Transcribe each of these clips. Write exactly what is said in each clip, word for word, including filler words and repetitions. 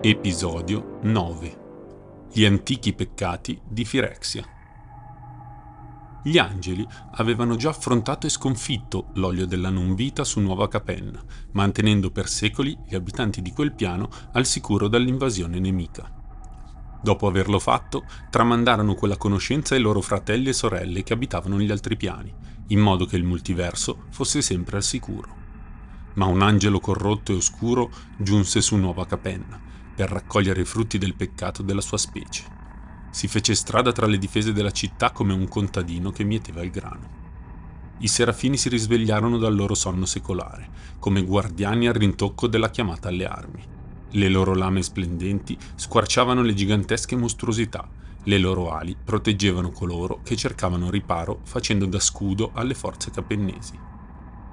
Episodio nove. Gli antichi peccati di Phyrexia. Gli angeli avevano già affrontato e sconfitto l'olio della non vita su Nuova Capenna, mantenendo per secoli gli abitanti di quel piano al sicuro dall'invasione nemica. Dopo averlo fatto, tramandarono quella conoscenza ai loro fratelli e sorelle che abitavano negli altri piani, in modo che il multiverso fosse sempre al sicuro. Ma un angelo corrotto e oscuro giunse su Nuova Capenna per raccogliere i frutti del peccato della sua specie. Si fece strada tra le difese della città come un contadino che mieteva il grano. I serafini si risvegliarono dal loro sonno secolare, come guardiani al rintocco della chiamata alle armi. Le loro lame splendenti squarciavano le gigantesche mostruosità, le loro ali proteggevano coloro che cercavano riparo facendo da scudo alle forze capennesi.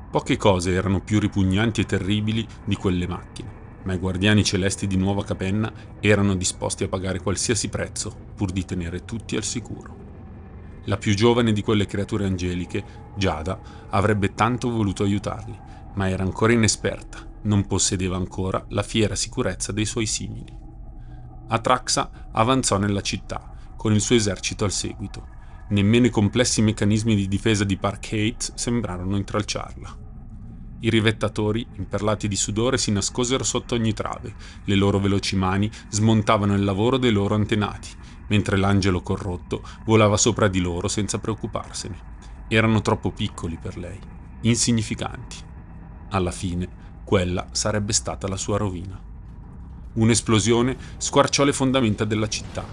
Poche cose erano più ripugnanti e terribili di quelle macchine, ma i guardiani celesti di Nuova Capenna erano disposti a pagare qualsiasi prezzo pur di tenere tutti al sicuro. La più giovane di quelle creature angeliche, Giada, avrebbe tanto voluto aiutarli, ma era ancora inesperta, non possedeva ancora la fiera sicurezza dei suoi simili. Atraxa avanzò nella città, con il suo esercito al seguito. Nemmeno i complessi meccanismi di difesa di Parkhaven sembrarono intralciarla. I rivettatori, imperlati di sudore, si nascosero sotto ogni trave, le loro veloci mani smontavano il lavoro dei loro antenati, mentre l'angelo corrotto volava sopra di loro senza preoccuparsene. Erano troppo piccoli per lei, insignificanti. Alla fine, quella sarebbe stata la sua rovina. Un'esplosione squarciò le fondamenta della città.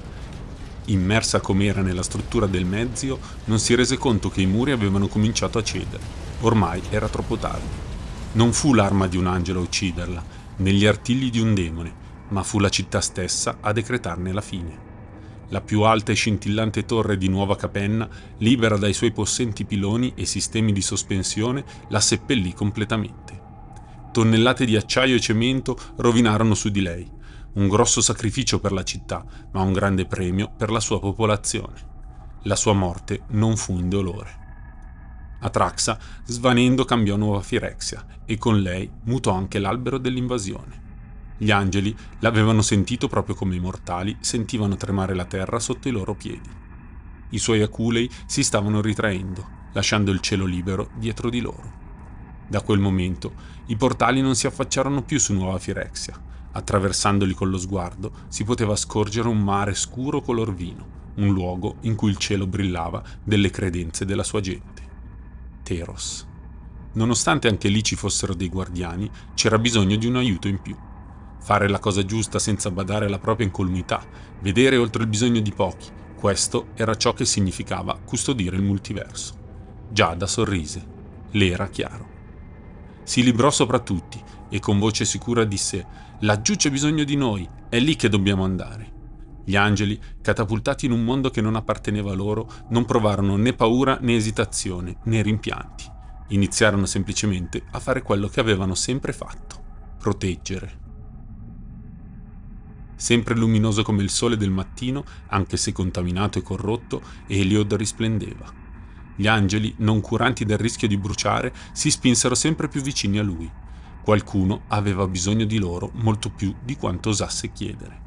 Immersa com'era nella struttura del mezzo, non si rese conto che i muri avevano cominciato a cedere. Ormai era troppo tardi. Non fu l'arma di un angelo a ucciderla, né gli artigli di un demone, ma fu la città stessa a decretarne la fine. La più alta e scintillante torre di Nuova Capenna, libera dai suoi possenti piloni e sistemi di sospensione, la seppellì completamente. Tonnellate di acciaio e cemento rovinarono su di lei. Un grosso sacrificio per la città, ma un grande premio per la sua popolazione. La sua morte non fu indolore. Atraxa, svanendo, cambiò Nuova Phyrexia e con lei mutò anche l'albero dell'invasione. Gli angeli l'avevano sentito proprio come i mortali sentivano tremare la terra sotto i loro piedi. I suoi aculei si stavano ritraendo, lasciando il cielo libero dietro di loro. Da quel momento i portali non si affacciarono più su Nuova Phyrexia. Attraversandoli con lo sguardo si poteva scorgere un mare scuro color vino, un luogo in cui il cielo brillava delle credenze della sua gente. Teros. Nonostante anche lì ci fossero dei guardiani, c'era bisogno di un aiuto in più. Fare la cosa giusta senza badare alla propria incolumità, vedere oltre il bisogno di pochi, questo era ciò che significava custodire il multiverso. Giada sorrise. Le era chiaro. Si librò sopra tutti e con voce sicura disse: «Laggiù c'è bisogno di noi, è lì che dobbiamo andare». Gli angeli, catapultati in un mondo che non apparteneva loro, non provarono né paura né esitazione né rimpianti. Iniziarono semplicemente a fare quello che avevano sempre fatto: proteggere. Sempre luminoso come il sole del mattino, anche se contaminato e corrotto, Eliod risplendeva. Gli angeli, non curanti del rischio di bruciare, si spinsero sempre più vicini a lui. Qualcuno aveva bisogno di loro molto più di quanto osasse chiedere.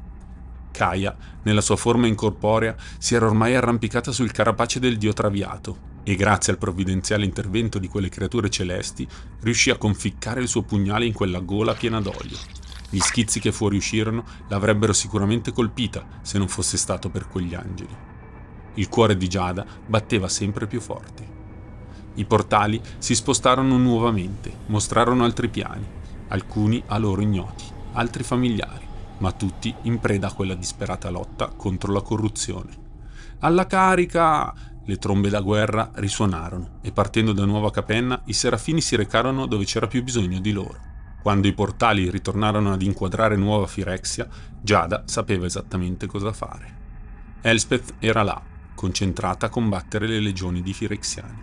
Kaia, nella sua forma incorporea, si era ormai arrampicata sul carapace del dio traviato e grazie al provvidenziale intervento di quelle creature celesti riuscì a conficcare il suo pugnale in quella gola piena d'olio. Gli schizzi che fuoriuscirono l'avrebbero sicuramente colpita se non fosse stato per quegli angeli. Il cuore di Giada batteva sempre più forte. I portali si spostarono nuovamente, mostrarono altri piani, alcuni a loro ignoti, altri familiari, ma tutti in preda a quella disperata lotta contro la corruzione. «Alla carica!» Le trombe da guerra risuonarono e partendo da Nuova Capenna i serafini si recarono dove c'era più bisogno di loro. Quando i portali ritornarono ad inquadrare Nuova Phyrexia, Giada sapeva esattamente cosa fare. Elspeth era là, concentrata a combattere le legioni di Phyrexiani.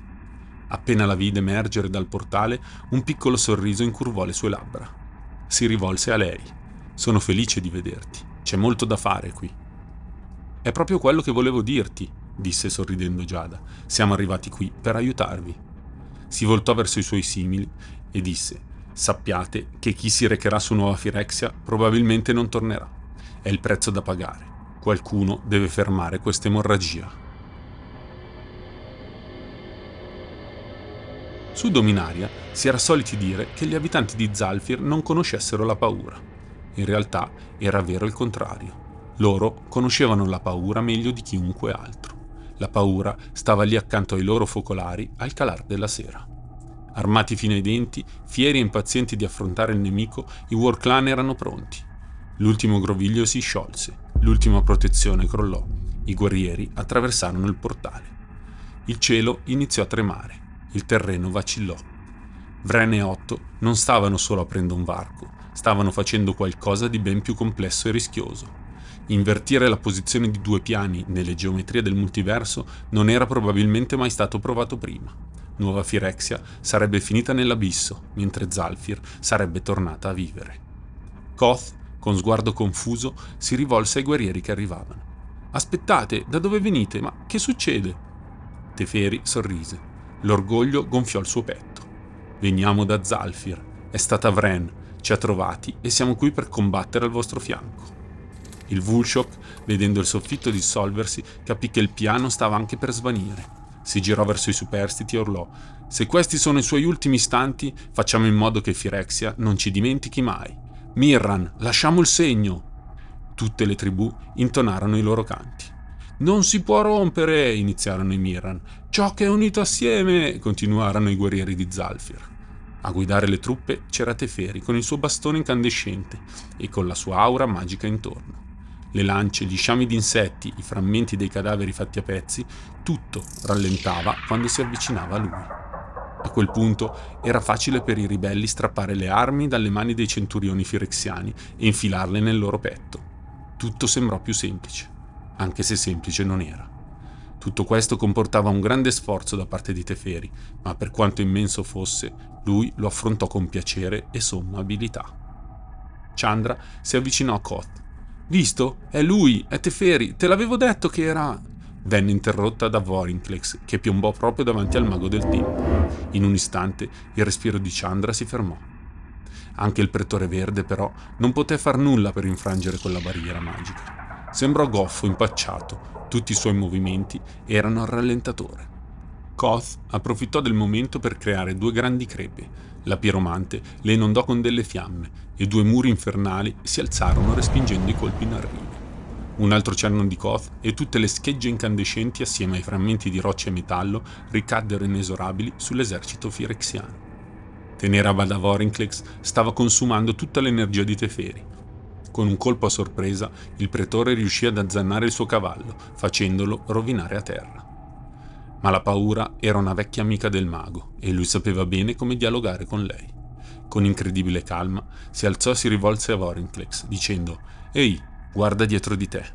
Appena la vide emergere dal portale, un piccolo sorriso incurvò le sue labbra. Si rivolse a lei. «Sono felice di vederti, c'è molto da fare qui». «È proprio quello che volevo dirti», disse sorridendo Giada, «siamo arrivati qui per aiutarvi». Si voltò verso i suoi simili e disse: «Sappiate che chi si recherà su Nuova Phyrexia probabilmente non tornerà. È il prezzo da pagare. Qualcuno deve fermare questa emorragia. Su Dominaria si era soliti dire che gli abitanti di Zalfir non conoscessero la paura. In realtà era vero il contrario. Loro conoscevano la paura meglio di chiunque altro. La paura stava lì accanto ai loro focolari al calar della sera. Armati fino ai denti, fieri e impazienti di affrontare il nemico, i War Clan erano pronti. L'ultimo groviglio si sciolse, l'ultima protezione crollò, i guerrieri attraversarono il portale. Il cielo iniziò a tremare. Il terreno vacillò. Vren e Otto non stavano solo aprendo un varco, stavano facendo qualcosa di ben più complesso e rischioso. Invertire la posizione di due piani nelle geometrie del multiverso non era probabilmente mai stato provato prima. Nuova Phyrexia sarebbe finita nell'abisso, mentre Zalfir sarebbe tornata a vivere. Koth, con sguardo confuso, si rivolse ai guerrieri che arrivavano. «Aspettate, da dove venite? Ma che succede?» Teferi sorrise. L'orgoglio gonfiò il suo petto. «Veniamo da Zalfir, è stata Vren, ci ha trovati e siamo qui per combattere al vostro fianco». Il Vulshock, vedendo il soffitto dissolversi, capì che il piano stava anche per svanire. Si girò verso i superstiti e urlò: «Se questi sono i suoi ultimi istanti, facciamo in modo che Phyrexia non ci dimentichi mai. Mirran, lasciamo il segno!» Tutte le tribù intonarono i loro canti. «Non si può rompere!» iniziarono i Mirran. «Ciò che è unito assieme!» continuarono i guerrieri di Zalfir. A guidare le truppe c'era Teferi con il suo bastone incandescente e con la sua aura magica intorno. Le lance, gli sciami di insetti, i frammenti dei cadaveri fatti a pezzi, tutto rallentava quando si avvicinava a lui. A quel punto era facile per i ribelli strappare le armi dalle mani dei centurioni firexiani e infilarle nel loro petto. Tutto sembrò più semplice, anche se semplice non era. Tutto questo comportava un grande sforzo da parte di Teferi, ma per quanto immenso fosse, lui lo affrontò con piacere e somma abilità. Chandra si avvicinò a Koth. «Visto? È lui, è Teferi, te l'avevo detto che era...» Venne interrotta da Vorinklex, che piombò proprio davanti al mago del tempo. In un istante il respiro di Chandra si fermò. Anche il pretore verde, però, non poté far nulla per infrangere quella barriera magica. Sembrò goffo, impacciato, tutti i suoi movimenti erano al rallentatore. Koth approfittò del momento per creare due grandi crepe, la piromante le inondò con delle fiamme e due muri infernali si alzarono respingendo i colpi in arrivo. Un altro cenno di Koth e tutte le schegge incandescenti assieme ai frammenti di roccia e metallo ricaddero inesorabili sull'esercito firexiano. Tenere a bada Vorinklex stava consumando tutta l'energia di Teferi. Con un colpo a sorpresa, il pretore riuscì ad azzannare il suo cavallo, facendolo rovinare a terra. Ma la paura era una vecchia amica del mago e lui sapeva bene come dialogare con lei. Con incredibile calma, si alzò e si rivolse a Vorinklex, dicendo: «Ehi, guarda dietro di te!»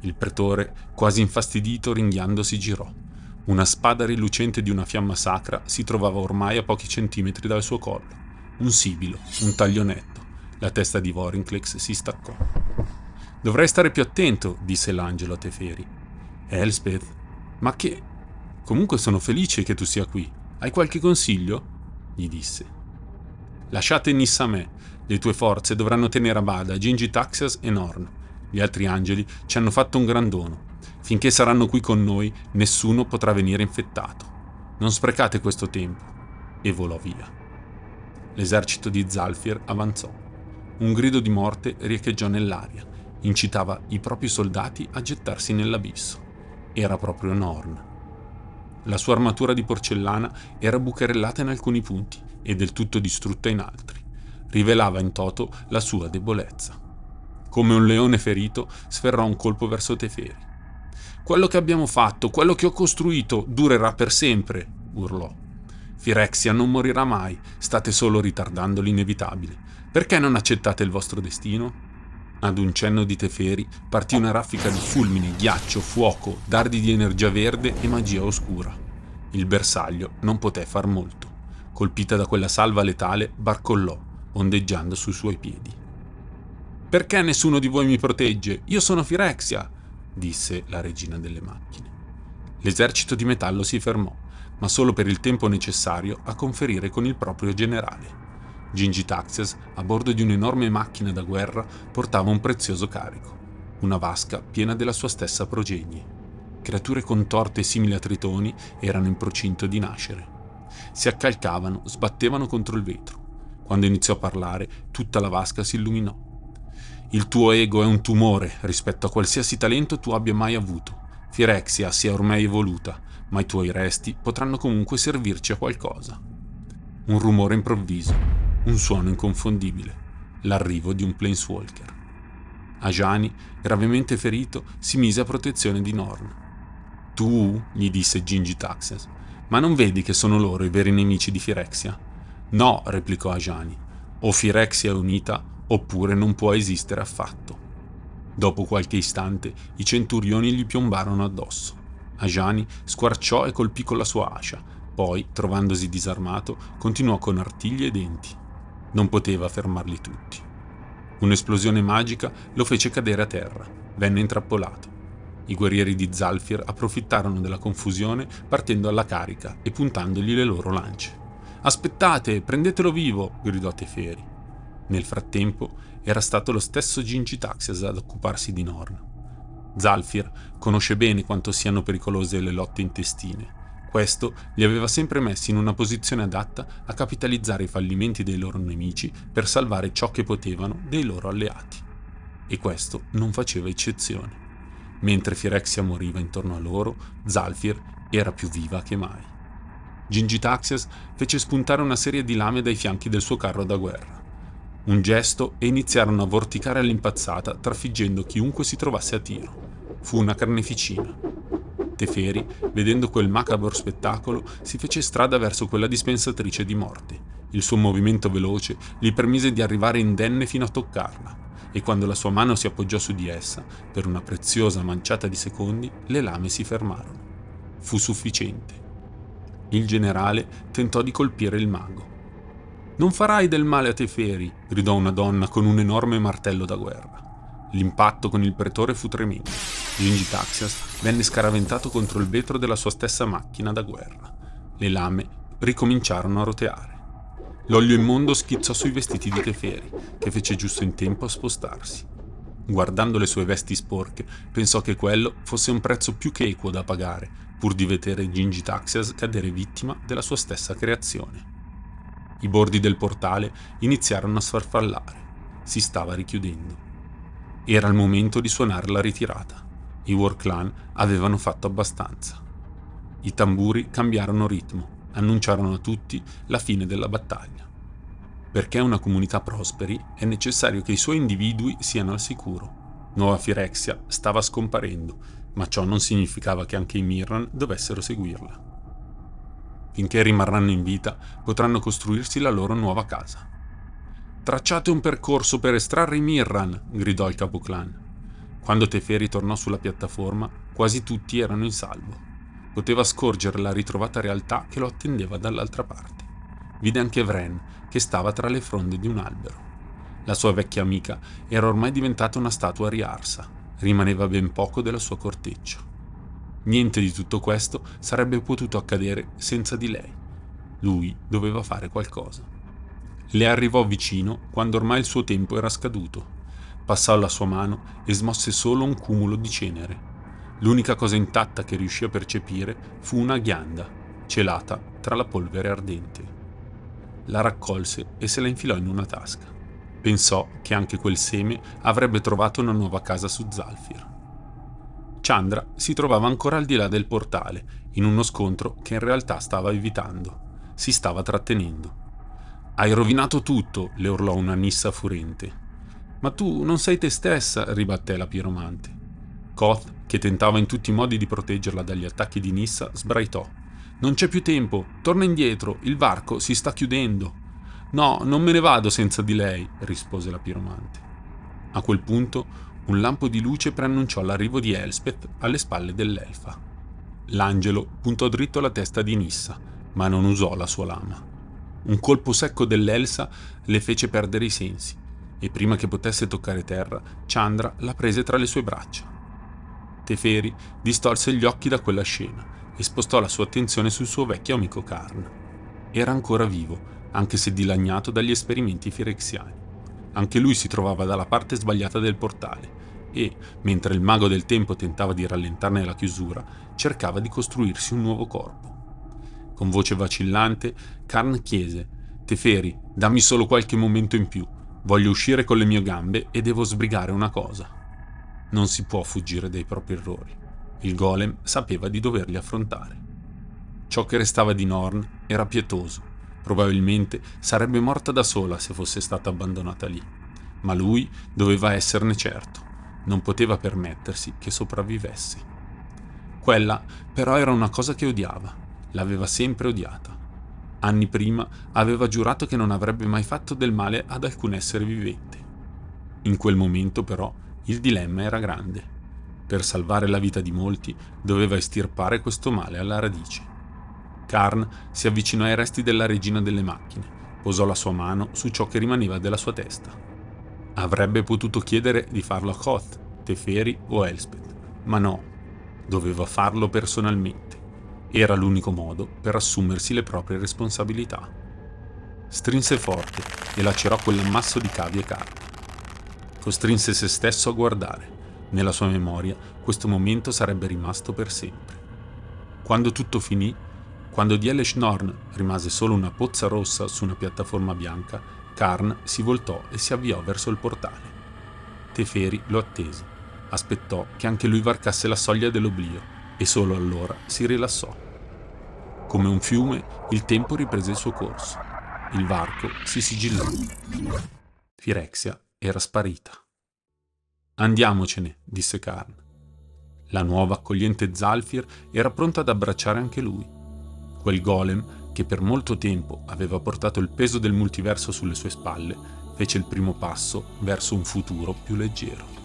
Il pretore, quasi infastidito, ringhiando, si girò. Una spada rilucente di una fiamma sacra si trovava ormai a pochi centimetri dal suo collo. Un sibilo, un taglionetto. La testa di Vorinklex si staccò. «Dovrei stare più attento», disse l'angelo a Teferi. «Elspeth, ma che... Comunque sono felice che tu sia qui. Hai qualche consiglio?» gli disse. «Lasciate Nissa a me. Le tue forze dovranno tenere a bada Jin-Gitaxias e Norn. Gli altri angeli ci hanno fatto un gran dono. Finché saranno qui con noi, nessuno potrà venire infettato. Non sprecate questo tempo». E volò via. L'esercito di Zalfir avanzò. Un grido di morte riecheggiò nell'aria, incitava i propri soldati a gettarsi nell'abisso. Era proprio Norn. La sua armatura di porcellana era bucherellata in alcuni punti e del tutto distrutta in altri. Rivelava in toto la sua debolezza. Come un leone ferito, sferrò un colpo verso Teferi. «Quello che abbiamo fatto, quello che ho costruito, durerà per sempre!» urlò. «Phyrexia non morirà mai, state solo ritardando l'inevitabile. Perché non accettate il vostro destino?» Ad un cenno di Teferi partì una raffica di fulmini, ghiaccio, fuoco, dardi di energia verde e magia oscura. Il bersaglio non poté far molto. Colpita da quella salva letale, barcollò, ondeggiando sui suoi piedi. «Perché nessuno di voi mi protegge? Io sono Phyrexia!» disse la regina delle macchine. L'esercito di metallo si fermò, ma solo per il tempo necessario a conferire con il proprio generale. Jin-Gitaxias, a bordo di un'enorme macchina da guerra, portava un prezioso carico. una vasca piena della sua stessa progenie. Creature contorte simili a tritoni erano in procinto di nascere. Si accalcavano, sbattevano contro il vetro. Quando iniziò a parlare, tutta la vasca si illuminò. «Il tuo ego è un tumore rispetto a qualsiasi talento tu abbia mai avuto. Phyrexia si è ormai evoluta, ma i tuoi resti potranno comunque servirci a qualcosa». Un rumore improvviso, un suono inconfondibile, l'arrivo di un planeswalker. Ajani, gravemente ferito, si mise a protezione di Norn. «Tu», gli disse Jin-Gitaxias, «ma non vedi che sono loro i veri nemici di Phyrexia?» «No», replicò Ajani, «o Phyrexia è unita, oppure non può esistere affatto». Dopo qualche istante, i centurioni gli piombarono addosso. Ajani squarciò e colpì con la sua ascia, poi, trovandosi disarmato, continuò con artigli e denti. Non poteva fermarli tutti. Un'esplosione magica lo fece cadere a terra, venne intrappolato. I guerrieri di Zalfir approfittarono della confusione partendo alla carica e puntandogli le loro lance. «Aspettate, prendetelo vivo!» gridò Teferi. Nel frattempo era stato lo stesso Jin-Gitaxias ad occuparsi di Norn. Zalfir conosce bene quanto siano pericolose le lotte intestine. Questo li aveva sempre messi in una posizione adatta a capitalizzare i fallimenti dei loro nemici per salvare ciò che potevano dei loro alleati. E questo non faceva eccezione. Mentre Phyrexia moriva intorno a loro, Zalfir era più viva che mai. Jin-Gitaxias fece spuntare una serie di lame dai fianchi del suo carro da guerra. Un gesto e iniziarono a vorticare all'impazzata, trafiggendo chiunque si trovasse a tiro. Fu una carneficina. Teferi, vedendo quel macabro spettacolo, si fece strada verso quella dispensatrice di morte. Il suo movimento veloce gli permise di arrivare indenne fino a toccarla, e quando la sua mano si appoggiò su di essa, per una preziosa manciata di secondi, le lame si fermarono. Fu sufficiente. Il generale tentò di colpire il mago. «Non farai del male a Teferi!» gridò una donna con un enorme martello da guerra. L'impatto con il pretore fu tremendo. Jin-Gitaxias venne scaraventato contro il vetro della sua stessa macchina da guerra. Le lame ricominciarono a roteare. L'olio immondo schizzò sui vestiti di Teferi, che fece giusto in tempo a spostarsi. Guardando le sue vesti sporche, pensò che quello fosse un prezzo più che equo da pagare, pur di vedere Jin-Gitaxias cadere vittima della sua stessa creazione. I bordi del portale iniziarono a sfarfallare. Si stava richiudendo. Era il momento di suonare la ritirata. I War Clan avevano fatto abbastanza. I tamburi cambiarono ritmo, annunciarono a tutti la fine della battaglia. Perché una comunità prosperi è necessario che i suoi individui siano al sicuro. Nuova Phyrexia stava scomparendo, ma ciò non significava che anche i Mirran dovessero seguirla. Finché rimarranno in vita, potranno costruirsi la loro nuova casa. «Tracciate un percorso per estrarre i Mirran!» gridò il capoclan. Quando Teferi tornò sulla piattaforma, quasi tutti erano in salvo. Poteva scorgere la ritrovata realtà che lo attendeva dall'altra parte. Vide anche Vren, che stava tra le fronde di un albero. La sua vecchia amica era ormai diventata una statua riarsa. Rimaneva ben poco della sua corteccia. Niente di tutto questo sarebbe potuto accadere senza di lei. Lui doveva fare qualcosa. Le arrivò vicino quando ormai il suo tempo era scaduto. Passò la sua mano e smosse solo un cumulo di cenere. L'unica cosa intatta che riuscì a percepire fu una ghianda, celata tra la polvere ardente. La raccolse e se la infilò in una tasca. Pensò che anche quel seme avrebbe trovato una nuova casa su Zalfir. Chandra si trovava ancora al di là del portale, in uno scontro che in realtà stava evitando. Si stava trattenendo. «Hai rovinato tutto!» le urlò una Nissa furente. «Ma tu non sei te stessa!» ribatté la piromante. Koth, che tentava in tutti i modi di proteggerla dagli attacchi di Nissa, sbraitò. «Non c'è più tempo! Torna indietro! Il varco si sta chiudendo!» «No, non me ne vado senza di lei», rispose la piromante. A quel punto un lampo di luce preannunciò l'arrivo di Elspeth alle spalle dell'elfa. L'angelo puntò dritto alla testa di Nissa, ma non usò la sua lama. Un colpo secco dell'elsa le fece perdere i sensi, e prima che potesse toccare terra, Chandra la prese tra le sue braccia. Teferi distolse gli occhi da quella scena e spostò la sua attenzione sul suo vecchio amico Karn. Era ancora vivo, anche se dilagnato dagli esperimenti firexiani. Anche lui si trovava dalla parte sbagliata del portale e, mentre il mago del tempo tentava di rallentarne la chiusura, cercava di costruirsi un nuovo corpo. Con voce vacillante, Karn chiese: «Teferi, dammi solo qualche momento in più. Voglio uscire con le mie gambe e devo sbrigare una cosa». Non si può fuggire dai propri errori. Il golem sapeva di doverli affrontare. Ciò che restava di Norn era pietoso. Probabilmente sarebbe morta da sola se fosse stata abbandonata lì. Ma lui doveva esserne certo. Non poteva permettersi che sopravvivesse. Quella, però, era una cosa che odiava. L'aveva sempre odiata. Anni prima aveva giurato che non avrebbe mai fatto del male ad alcun essere vivente. In quel momento, però, il dilemma era grande. Per salvare la vita di molti, doveva estirpare questo male alla radice. Karn si avvicinò ai resti della regina delle macchine, posò la sua mano su ciò che rimaneva della sua testa. Avrebbe potuto chiedere di farlo a Koth, Teferi o Elspeth, ma no, doveva farlo personalmente. Era l'unico modo per assumersi le proprie responsabilità. Strinse forte e lacerò quell'ammasso di cavi e carte. Costrinse se stesso a guardare. Nella sua memoria questo momento sarebbe rimasto per sempre. Quando tutto finì, quando Dyvek Schnorr rimase solo una pozza rossa su una piattaforma bianca, Karn si voltò e si avviò verso il portale. Teferi lo attese, aspettò che anche lui varcasse la soglia dell'oblio e solo allora si rilassò. Come un fiume, il tempo riprese il suo corso. Il varco si sigillò. Phyrexia era sparita. «Andiamocene», disse Karn. La nuova accogliente Zalfir era pronta ad abbracciare anche lui. Quel golem, che per molto tempo aveva portato il peso del multiverso sulle sue spalle, fece il primo passo verso un futuro più leggero.